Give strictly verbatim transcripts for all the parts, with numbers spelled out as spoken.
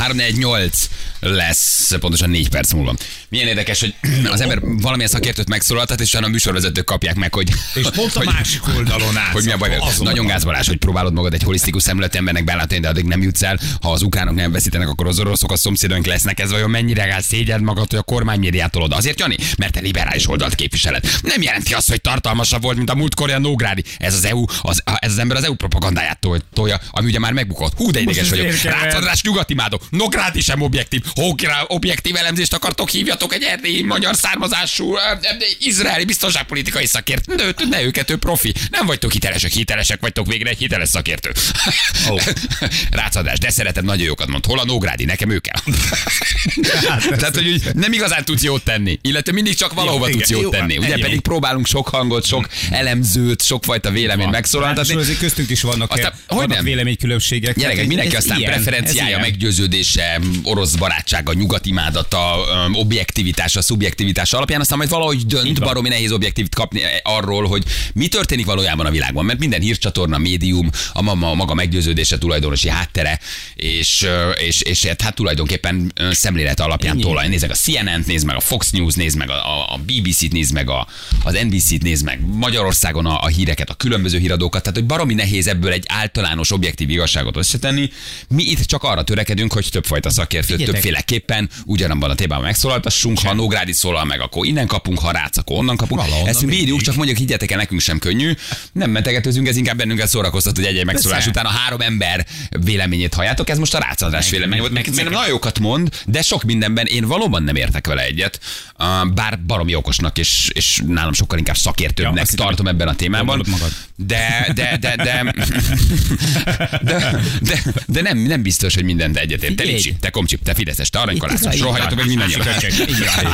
három négy nyolc lesz pontosan négy perc múlva. Milyen érdekes, hogy az ember valamilyen szakértőt megszólaltat, és a műsorvezetők kapják meg, hogy... És pont a másik oldalon állsz. Hogy mi a baj? Nagyon gázbalás, hogy próbálod magad egy holisztikus szemületű embernek belátni, de addig nem jutsz el. Ha az ukránok nem veszítenek, akkor az oroszok, a szomszédunk lesznek. Ez vajon mennyire gáz? Szégyeld magad, hogy a kormány médiától oda. Azért, Jani, mert te liberális oldalt képviseled. Nem jelenti azt, hogy tartalmasabb volt, mint a múltkori a Nógrádi. Ez az é u, az, ez az ember az é u propagandáját tolja, ami ugye már megbukott. Hú, de ideges vagyok. Rácadrás nyugat imádok. Nógrádi sem objektív. Hókra objektív elemzést akartok, hívjatok egy erdélyi magyar származású izraeli biztonságpolitikai szakértőt, ne őket, ő profi. Nem vagytok hitelesek, hitelesek vagytok végre egy hiteles szakértő. Oh. Rácadás, de szeretem, nagyon jókat mond. Hol a Nógrádi? Nekem ő kell. Tehát, hogy nem igazán tudsz jót tenni, illetve mindig csak valahova igen, tudsz igen, jót tenni. Ugye pedig próbálunk sok hangot, sok elemzőt, sokfajta véleményt megszólaltatni. Azért köztünk is vannak, aztán, el, vannak véleménykülönbségek. Gyerekek, mindenki aztán ilyen, preferenciája, meggyőződése, orosz barátsága, nyugatimádata, objektivitása, szubjektivitása alapján, aztán majd valahogy dönt, baromi nehéz objektívt kapni arról, hogy mi történik valójában a világban. Mert minden hírcsatorna, médium, a mama, maga meggyőződése, tulajdonosi háttere, és, és, és hát tulajdonképpen szemlélet alapján tolaj. Nézd meg a C N N-t, nézd meg a Fox News, nézd meg a, a B B C-t, nézd meg a, az N B C-t, nézd meg Magyarországon a, a híreket, a különböző híradókat. Tehát, hogy baromi nehéz ebből egy általános objektív igazságot összetenni. Mi itt csak arra törekedünk, hogy többfajta szakértőt többféleképpen ugyanabban a témában megszólaltassunk. Ha Nógrádi szólal meg, akkor innen kapunk, ha Rácz, akkor onnan kapunk. Valahol, ezt bírjuk, csak mondjuk, higgyetek el, nekünk sem könnyű. Nem mentegetőzünk, ez inkább bennünket szórakoztat, hogy egy-egy megszólás után a három ember véleményét halljátok. Ez most a Rácz András véleménye volt. Meg nagyon jókat mond, de sok mindenben én valóban nem értek vele egyet. Bár baromi okosnak, és, és nálam sokkal inkább szakértőbbnek ja, tartom ebben a témában. De, de, de, de, de, de, de nem, nem biztos, hogy mindent egyetért. Te Licsi, te Komcsi, te Fideszes, te aranykalászos, rohadjatok meg mindannyian.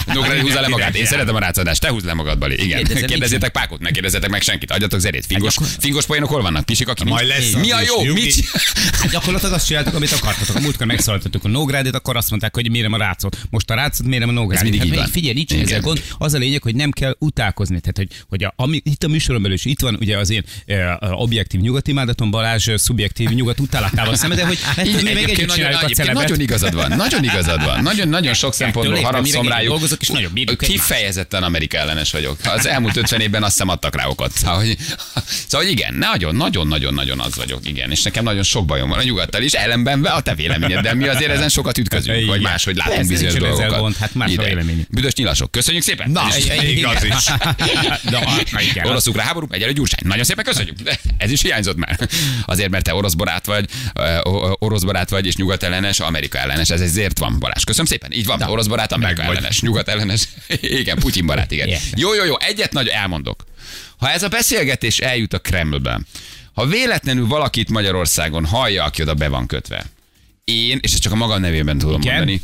Nógrádi húzza le magát, én szeretem a rácsadást, te húzz le magad, Bali. Igen. Kérdezzétek Pákot, ne kérdezzetek meg senkit, adjatok zerét. Fingos, fingos poénok hol vannak? Pisik, aki mi a jó? Mit? Hát gyakorlatilag azt csináltak, amit akartatok. A múltkor megszólaltattuk a Nógrádit, akkor azt mondták, hogy mérem a Rácot. Most a Rácot mérem a Nógrádit. Hát figyelj, nincs ezzel gond. Az a lényeg, hogy nem kell utálkozni. Tehát, hogy, hogy a, ami, itt a műsoron belül is itt van, ugye az én e, objektív nyugat imádatom, Balázs szubjektív nyugat utálatával szemben, de hogy lehet tudni, még együtt csináljuk a celebet. Nagyon igazad van, nagyon igazad van. Nagyon, nagyon sok szempontból haragszom rájuk. Kifejezetten Amerika ellenes vagyok. Az elmúlt ötven évben azt hiszem adtak rá okot. Szóval, hogy, szóval igen, nagyon-nagyon-nagyon az vagyok, igen. És nekem nagyon sok bajom van a nyugattal is, ellenben a te véleményed, de mi azért ezen sokat ütközünk, vagy máshogy látunk bizonyos dolgokat. Hát más a vélemény. Büdös nyilasok. Köszönjük szépen. Na, igaz is. Orosz-ukrán háború, egyelő Gyurcsány. Nagyon szépen köszönjük. Ez is hiányzott már. Azért, mert te orosz barát vagy, orosz barát vagy, és nyugat ellenes, Amerika ellenes. Ez ezért van, Balázs. Köszönöm szépen. Így van, orosz barát, Amerika ellenes, nyugat ellenes. Igen, Putyin barát, igen. Jó, jó, jó. Egyet nagy elmondok. Ha ez a beszélgetés eljut a Kremlbe, ha véletlenül valakit Magyarországon hallja, aki oda be van kötve, én, és ezt csak a magam nevében tudom igen. mondani,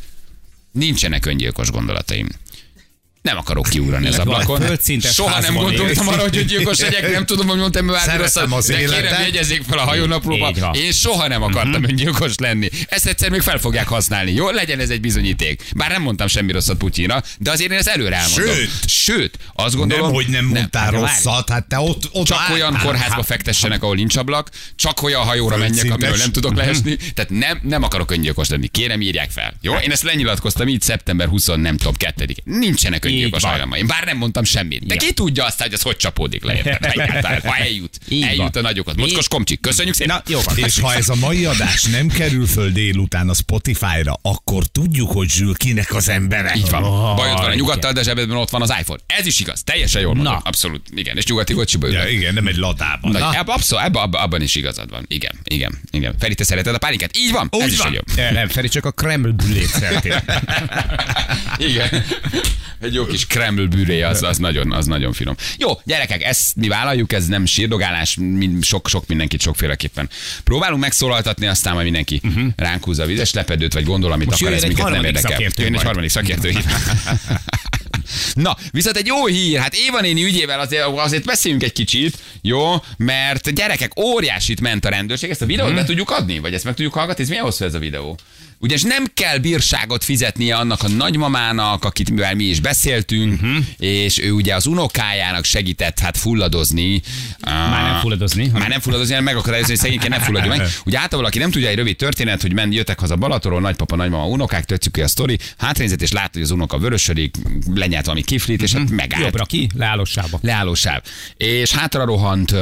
nincsenek öngyilkos gondolataim. Nem akarok kiugrani az ablakon. Soha nem gondoltam arra, hogy öngyilkos legyek, nem tudom, hogy mondtam, hogy rosszat, az de életet. Kérem, jegyezzék fel a hajónaplóba. Én soha nem akartam uh-huh. öngyilkos lenni. Ezt egyszer még fel fogják használni. Jó, legyen ez egy bizonyíték. Bár nem mondtam semmi rosszat Putyinra, de azért én ezt előre elmondom. Sőt, Sőt azt gondolom... Nem, hogy nem mondtál nem, rosszat, hát te ott, ott Csak álltál. Olyan kórházba fektessenek, ahol nincs ablak, csak olyan hajóra menjek, amiről nem tudok leesni. Tehát nem, nem akarok öngyilkos lenni. Kérem, írják fel. Jó, én ezt lenyilatkoztam így szeptember huszadikán, nem tudom, kettedikén. Nincsenek öngyilkos hajlamaim. Bár nem mondtam semmit. De ki tudja azt, hogy az hogy csapódik le, érted? Ha eljut, eljut a nagyokat. Mocskos Komcsik, köszönjük szépen. Na, és ha ez a mai adás nem kerül föl délután a Spotify-ra, akkor tudjuk, hogy Zsül kinek az embere. Így van. Oh, bajod van a nyugattal, de zsebedben ott van az iPhone. Ez is igaz. Teljesen jól mondod. Abszolút. Igen. És nyugati kocsiba ülök. Ja, igen, nem egy ladában. Abszolút, ebben abban abba is igazad van. Igen, igen, igen. Feri, te szereted a pálinkát? Így van. Ez is van. Nem, Feri csak a Kreml-bülét szeretél. Igen. Egy jó kis Kreml bűré, az, az, nagyon, az nagyon finom. Jó, gyerekek, ezt mi vállaljuk, ez nem sírdogálás, sok-sok mindenkit sokféleképpen próbálunk megszólaltatni, aztán majd mindenki uh-huh. ránk húzza a vizes lepedőt, vagy gondol, amit most akar, ez minket nem érdekel. Én egy harmadik szakértő. Na, viszont egy jó hír, hát Éva néni ügyével azért, azért beszéljünk egy kicsit, jó? Mert gyerekek, óriásit ment a rendőrség, ezt a videót hmm. be tudjuk adni, vagy ezt meg tudjuk hallgatni, ez milyen hosszú ez a videó? Ugyanis nem kell bírságot fizetnie annak a nagymamának, akit mivel mi is beszéltünk, uh-huh. és ő ugye az unokájának segített hát fulladozni. Már nem fulladozni. Már nem fulladozni, hanem megakadályozni, hogy szegényként nem fulladjon meg. Ugye általában, aki nem tudja, egy rövid történet, hogy men, jöttek haza Balatonról, nagypapa, nagymama, unokák, tetszik a sztori, hátrénézett, és látta, hogy az unoka vörösödik, lenyelt valami kiflit, és uh-huh. hát megállt. Jobbra ki, leállósába. Leállósába. És hátra rohant,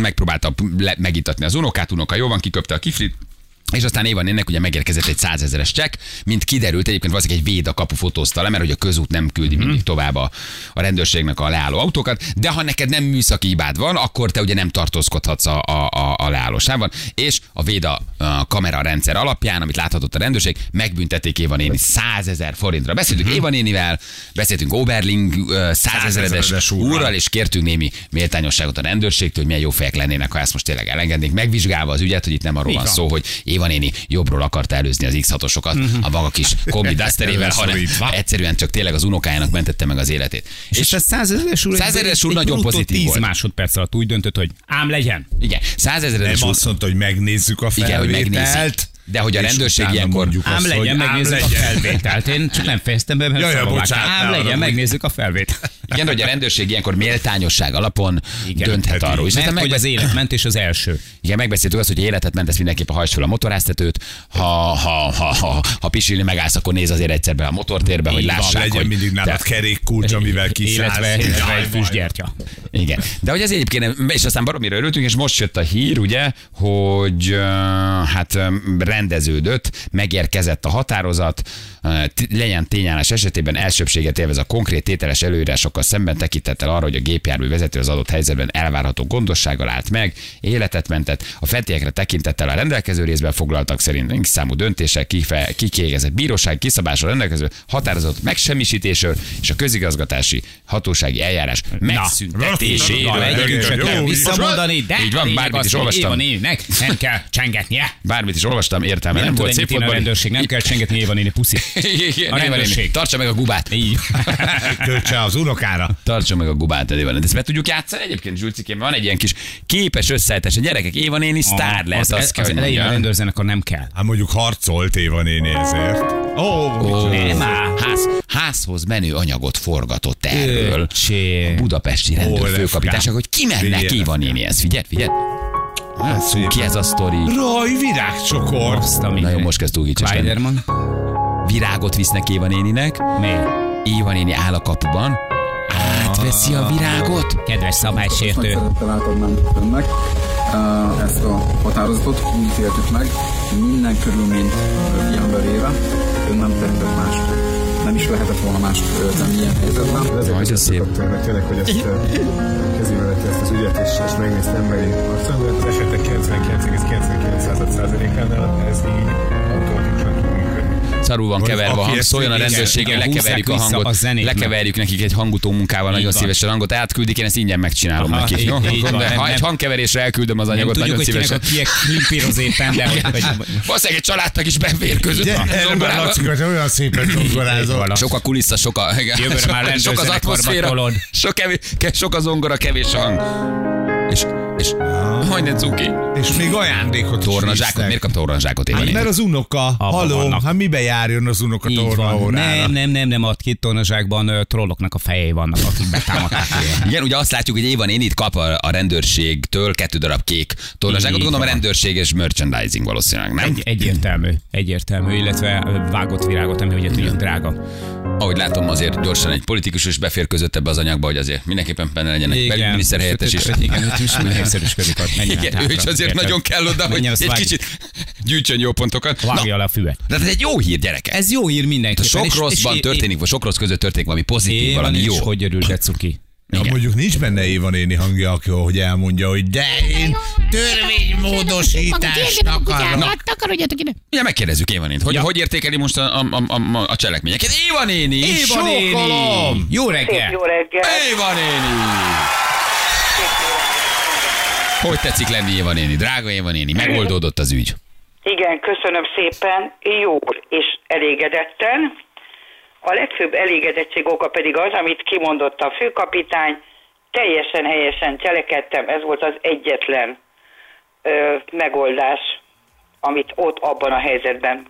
megpróbálta le- megítatni az unokát, unoka jó van, kiköpte a kiflit. És aztán Éva néninek ugye megérkezett egy százezeres csekk, mint kiderült, egyébként valószínűleg egy védakapu fotózta le, mert hogy a közút nem küldi mm-hmm. mindig tovább a, a rendőrségnek a leálló autókat, de ha neked nem műszaki hibád van, akkor te ugye nem tartózkodhatsz a, a, a leállósában, és a véda a kamera rendszer alapján, amit láthatott a rendőrség, megbüntették Éva néni százezer forintra. Beszéltünk mm-hmm. Éva nénivel, beszéltünk Oberling százezeres úrral, és kértünk némi méltányosságot a rendőrségtől, hogy milyen jó fejek lennének, ha ezt most tényleg elengednék, megvizsgálva az ügyet, hogy itt nem arról van szó, hogy Éva néni jobbról akarta előzni az iksz hatosokat uh-huh. a maga kis kombi dusterével, hanem egyszerűen csak tényleg az unokájának mentette meg az életét. És, és ez százezeres úr, százezeres úr nagyon pozitív tíz volt. tíz másodperc alatt úgy döntött, hogy ám legyen. Igen, százezeres úr. Azt mondta, hogy megnézzük a felvételt. De hogy a rendőrség ilyenkor... Ám legyen, megnézzük a felvételt. Én csak nem fejeztem be, mert szarolvák. Ám legyen, megnézzük a felvételt. Igen, hogy a rendőrség ilyenkor méltányosság alapon igen, dönthet arról. És mert hogy az életmentés az első. Igen, megbeszéltük azt, hogy életet mentesz mindenképp, a hajtsd fel a motoráztetőt, ha, ha, ha, ha, ha pisilni megállsz, akkor nézz azért egyszer be a motortérbe, hogy lássák, van, legyen hogy... mindig nálad kerékkulcs, amivel kiszállsz. Életve egy füstgyertya. Igen. De hogy ez egyébként, és aztán baromira örültünk, és most jött a hír, ugye, hogy hát rendeződött, megérkezett a határozat, legyen tényállás esetében elsőbbséget élvez a konkrét tételes előírásokkal szemben tekintettel arra, hogy a gépjármű vezető az adott helyzetben elvárható gondossággal állt meg, életet mentett, a fentiekre tekintettel a rendelkező részben foglaltak szerint számú döntések, kife, kikiégezett bíróság, kiszabásra rendelkező határozott megsemmisítésről és a közigazgatási hatósági eljárás megszüntetéséről. Egyébként sem kell visszamondani, de így van, bármit is olvastam. Nem kell csengetnie. Bármit is olvastam, értelme nem volt. Szép a rendőrség, nem kell csengetni, Éva néni puszi. Igen, a rendőrség. Tartsa meg a gubát. Költse az unokára. Tartsa meg a gubát, Éva néni. Ezt be tudjuk játszani egyébként, Zsülcikém, van egy ilyen kis képes összeállítás. A gyerekek, Éva néni sztár lesz. Az elején a rendőrzenek, akkor nem kell. Hát mondjuk harcolt Éva néni ezért. Ó, nem áll. Házhoz menő anyagot forgatott erről a budapesti rendőrfőkapitányság, hogy kimennek Éva néni. Ez figyelj, figyelj. Szúr ki ez a sztori. Raj, virágcsokor. Nagyon most kezd úgítsesni. Virágot visznek Éva néninek. Mi? Éva néni áll a kapuban. Átveszi a virágot. Kedves szabálysértő. Szeretettel átadnám önnek ezt a határozatot. Úgy éltük meg. Minden körülményt emberével. Ön nem tehetett mást. Nem is lehetett volna mást ölteni ilyen helyzetben. Ezek az szoktak tényleg, hogy ezt kezébe vette ezt az ügyet, és megnézte emberi arcán, mert az esetek kilencvenkilenc egész kilencvenkilenc százalékánál ez így autóatik sem tud működni. Szarul van keverve a hang, szóljon a rendőrségen, lekeverjük a hangot, lekeverjük nekik egy hangutó munkával, nagyon szívesen hangot átküldik, én ezt ingyen megcsinálom nekik. Ha egy hangkeverésre elküldöm az anyagot, nagyon szívesen. Nem tudjuk, hogy kinek a kiek klimpíroz egy családtag is bevér között. Zongorában. Laci, hogy olyan szépen zongorázol. Sok a kulissza, sok a atmoszféra, sok a zongora, kevés hang. És... és majdnem cuki. És még ajándékot is visznek. Miért kapta orranzsákot? Hát, mert az unoka, abba haló, vannak. Hát mibe járjon az unoka tornaórára? Nem, nem, nem, nem, a két tornazsákban trolloknak a fejei vannak, akik betámadták. Igen, ugye azt látjuk, hogy Éva néni itt kap a, a rendőrségtől kettő darab kék tornazsákot, gondolom a rendőrség és merchandising valószínűleg, nem? Egy, egyértelmű, egyértelmű, illetve vágott virágot, ami ugye nagyon drága. Ahogy látom, azért gyorsan egy politikus is befér között ebbe az anyagba, hogy azért mindenképpen benne legyen egy belügyminiszterhelyettes is. Igen, igen, ő is azért nagyon kell oda, hogy egy kicsit gyűjtsön jó pontokat. Vágja le a füvet. De ez egy jó hír, gyerekek. Ez jó hír mindenképpen. Sok rosszban történik, vagy sok rossz között történik valami pozitív, valami jó. És hogy örül, de cuki. Na, mondjuk nincs benne Éva néni hangja, aki ahogy elmondja, hogy de én törvénymódosításnak akarok. Ugye megkérdezzük Éva nénit, hogy, ja. hogy értékeli most a, a, a, a, a cselekményeket. Éva néni! Éva néni! Jó reggel! Jó reggel! Éva néni! Hogy tetszik lenni Éva néni? Drága Éva néni, megoldódott az ügy. Igen, köszönöm szépen. Jól és elégedetten. A legfőbb elégedettség oka pedig az, amit kimondott a főkapitány, teljesen helyesen cselekedtem, ez volt az egyetlen ö, megoldás, amit ott abban a helyzetben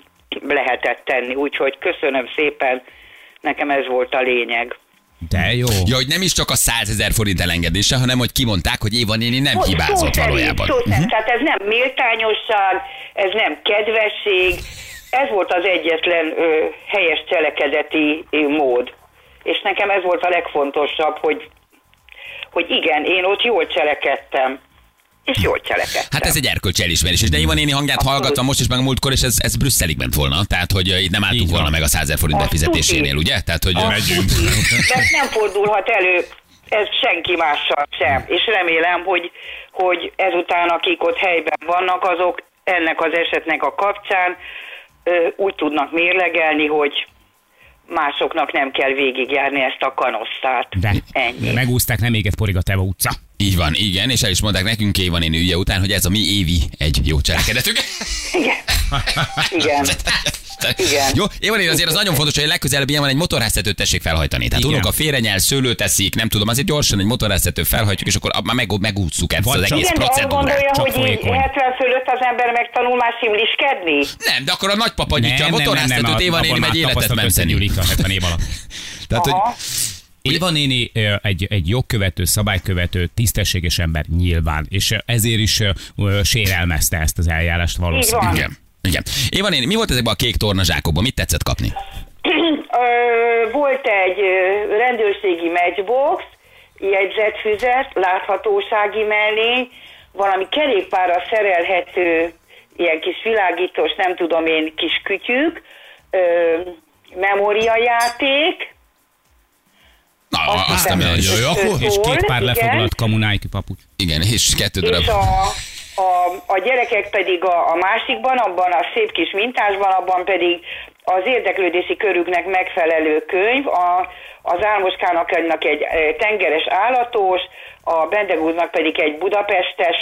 lehetett tenni. Úgyhogy köszönöm szépen, nekem ez volt a lényeg. De jó. Ja, hogy nem is csak a százezer forint elengedése, hanem hogy kimondták, hogy Éva néni nem hogy hibázott szó valójában. Szó uh-huh. Tehát ez nem méltányosság, ez nem kedvesség, ez volt az egyetlen ö, helyes cselekedeti ö, mód. És nekem ez volt a legfontosabb, hogy, hogy igen, én ott jól cselekedtem. És jól cselekedtem. Hát ez egy erkölcsi elismerés. De Éva néni hangját hallgattam most is, meg a múltkor, és ez, ez Brüsszelig ment volna. Tehát, hogy itt nem álltunk volna meg a százezer forint befizetésénél, ugye? Tehát, hogy megyünk. De nem fordulhat elő ez senki mással sem. És remélem, hogy, hogy ezután, akik ott helyben vannak, azok ennek az esetnek a kapcsán úgy tudnak mérlegelni, hogy másoknak nem kell végigjárni ezt a kanosztát. De, de megúszták, nem égett porig a Teva utca. Így van, igen, és el is mondták nekünk Éva néni ügye után, hogy ez a mi Évi egy jó cselekedetük. Igen. Igen. Igen. Jó, Éva néni, azért az nagyon fontos, hogy legközelebb ilyen van, egy motorháztetőt tessék felhajtani. Tehát unok a félrenyel, szőlő teszik, nem tudom, azért gyorsan egy motorháztetőt felhajtjuk, és akkor már meg, megúszuk ezt az egész procedúrát. Igen, de azt gondolja, hogy hetven fölött az ember megtanul már simliskedni? Nem, de akkor a nagypapa nyitja a motorháztetőt, Éva néni megy életet menteni. Éva néni egy, egy jogkövető, szabálykövető, tisztességes ember nyilván, és ezért is uh, sérelmezte ezt az eljárást valószínűleg. Igen. Igen. Éva néni, mi volt ezekben a kék tornazsákokban? Mit tetszett kapni? Volt egy rendőrségi matchbox, jegyzetfüzet, láthatósági mellény, valami kerékpárra szerelhető, ilyen kis világítós, nem tudom én, kis kütyük, memóriajáték. Na, azt, azt nem jelenti. És két pár lefoglalt kamunájki papucs. Igen, és kettő darab. És a, a, a gyerekek pedig a, a másikban, abban a szép kis mintásban, abban pedig az érdeklődési körüknek megfelelő könyv, a, az Álmoskának egy tengeres állatos, a Bendegúznak pedig egy budapestes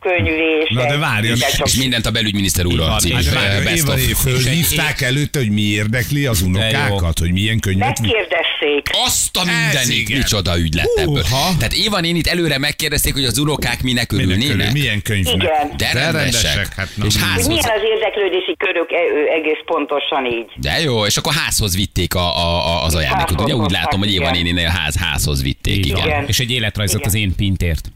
könyvés. Na de várjon. És mindent a belügyminiszter úrral című. Fölhívták előtte, hogy mi érdekli az unokákat, hogy milyen könyvet... Megkérdezték. Azt a mindenit, micsoda ügy lett ebből. Tehát Éva nénit előre megkérdezték, hogy az unokák minek örülnének. Milyen könyvnek. Igen. De rendesek. És házhoz. Milyen az érdeklődési körök egész pontosan így. De jó, és akkor házhoz vitték az ajándékot. Ugye úgy látom, hogy Éva néninél házhoz vitték. Igen. És egy életrajzot az én pintért.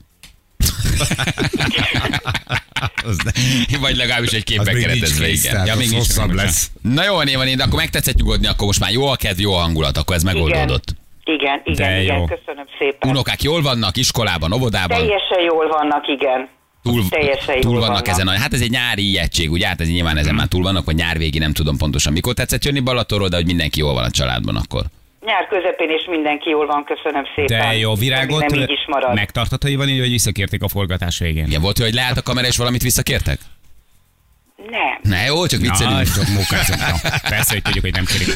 Vagy legalábbis egy képbe keretezve, igen. Ja, még hosszabb lesz. Na jó, Éva néni, de akkor megtetszett nyugodni, akkor most már jó a kedv, jó a hangulat, akkor ez megoldódott. Igen, igen, igen, köszönöm szépen. Unokák jól vannak, iskolában, óvodában? Teljesen jól vannak, igen. Túl, túl vannak ezen. Hát ez egy nyári ijegység, ugye? Hát ez nyilván ezen már túl vannak, vagy nyár végén, nem tudom pontosan mikor tetszett jönni Balatonról, de hogy mindenki jól van a családban akkor. Nyár közepén is mindenki jól van, köszönöm szépen. De jó, virágot nem így is marad. Megtartott, hogy van így, hogy visszakérték a forgatás végén. Igen, volt, hogy leállt a kamera, és valamit visszakértek? Nem. Ne, jó, csak viccelünk. Csak mókázottam. Persze, hogy tudjuk, hogy nem kérik.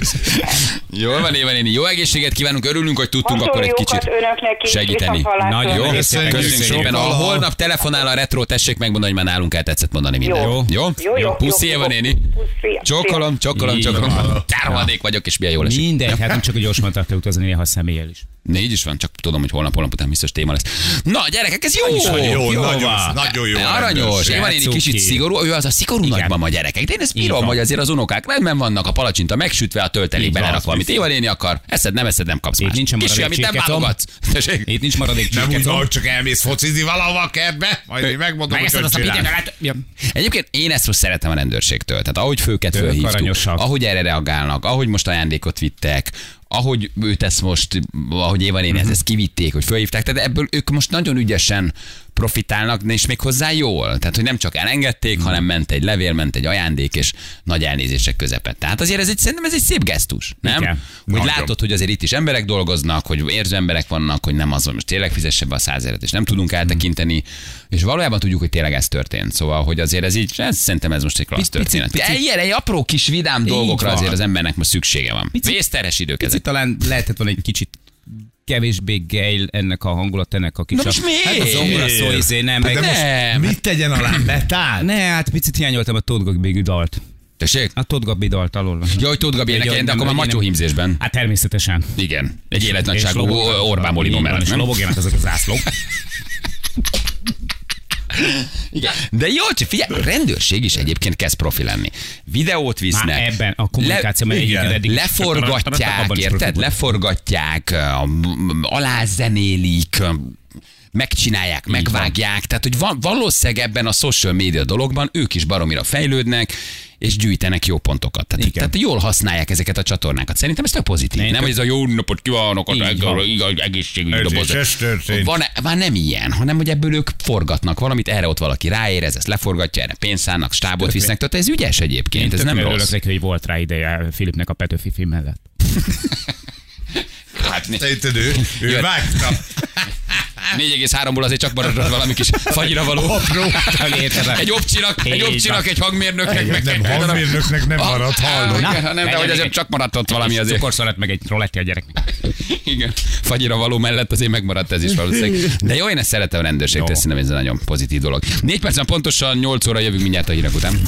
Jól van, Éva néni. Jó egészséget kívánunk, örülünk, hogy tudtunk Most akkor egy kicsit segíteni. Nagyon jó. Köszönjük szépen. A holnap telefonál a Retro, tessék megmondani, hogy már nálunk el tetszett mondani minden. Jó? Jó? jó, jó puszi, Éva néni. Csókolom, csókolom, csokolom. Tárvadék vagyok, és milyen jól esik. Mindegy, hát nem csak egy gyorsan tartja utazni, néha személlyel is. Így is van, csak tudom, hogy holnap, holnap után biztos téma lesz. Na, gyerekek, ez jó! Jó, nagyon jó. Aranyos. Éva néni kicsit szigorú, ő az a szigorú nagymama gyerekek. De én ezt bírom, hogy azért az unokák rendben vannak, a palacsinta megsütve, a töltelék belerakva, amit Éva néni akar. Eszed, nem eszed, nem kapsz más. Kisfiam, amit nem válogatsz. Itt nincs maradék csirketom. Nem úgy, csak elmész focizni valahova a kertbe, majd én megmondom, hogy hogy csinálják. Egyébként én ezt most szeretem a rendőrségtől. Tehát ahogy főket fölhívtuk, ahogy erre reagálnak, ahogy most ajándékot vittek, ahogy őt ezt most, ahogy Éva néni, ezt kivitték, hogy fölhívták, tehát ebből ők most nagyon ügyesen profitálnak, és még hozzá jól. Tehát, hogy nem csak elengedték, mm. hanem ment egy levél, ment egy ajándék, és nagy elnézések közepette. Tehát azért ez egy, szerintem ez egy szép gesztus, nem? Igen. Hogy nagyon. Látod, hogy azért itt is emberek dolgoznak, hogy érző emberek vannak, hogy nem az, hogy most tényleg fizesse be a százezret, és nem tudunk eltekinteni, mm. és valójában tudjuk, hogy tényleg ez történt. Szóval, hogy azért ez így, ez, szerintem ez most egy klassz történet. Ilyen egy apró kis vidám dolgokra azért az embernek most szüksége van. Vészterhes idők ezek. Talán lehetett volna egy kicsit kevésbé gejl ennek a hangulat, ennek a kis... Na most miért? Hát az zongora szó izé nem, meg... Most mit tegyen a lámpetát? Ne, hát picit hiányoltam a Tóth Gabi dalt. Tessék? A Tóth Gabi dalt alól. Ja, hogy Tóth Gabi énekeljen, de akkor már matyóhímzésben. Hát természetesen. Igen. Egy életnagyságú Orbán Molino mellett. És lobogjanak ezek a zászlók. Igen. De jó, csak figyelj, a rendőrség is egyébként kezd profi lenni. Videót visznek. Már ebben a kommunikáció le, igen, eddig leforgatják, érted? Leforgatják, alázenélik, megcsinálják, megvágják. Tehát, hogy van, valószínűleg ebben a social media dologban ők is baromira fejlődnek, és gyűjtenek jó pontokat. Tehát, tehát jól használják ezeket a csatornákat. Szerintem ez tök pozitív. Nem, hogy ez a jó napot kívánok, az egészségügyi doboz. Van nem ilyen, hanem hogy ebből ők forgatnak valamit, erre ott valaki ráérez, ezt leforgatja, erre pénzt szánnak, stábot visznek. Tehát ez ügyes egyébként, ez nem rossz. Én hogy volt rá ideje Filipnek a Petőfi film mellett. Hát ő vágta. négy egész háromból azért csak maradott valami kis fagyira való. Egy opcsinak, egy opcsinak, egy hangmérnöknek. Meg nem, nem, hangmérnöknek nem maradt, hallom. Nem, de hogy azért csak maradt ott valami azért. Cukorszalát meg egy roletti a gyereknek. Igen, fagyira való mellett azért megmaradt ez is valószínűleg. De jó, én ezt szeretem a rendőrségtől, szerintem ez egy nagyon pozitív dolog. négy percen pontosan, nyolc óra jövünk mindjárt a hírek után.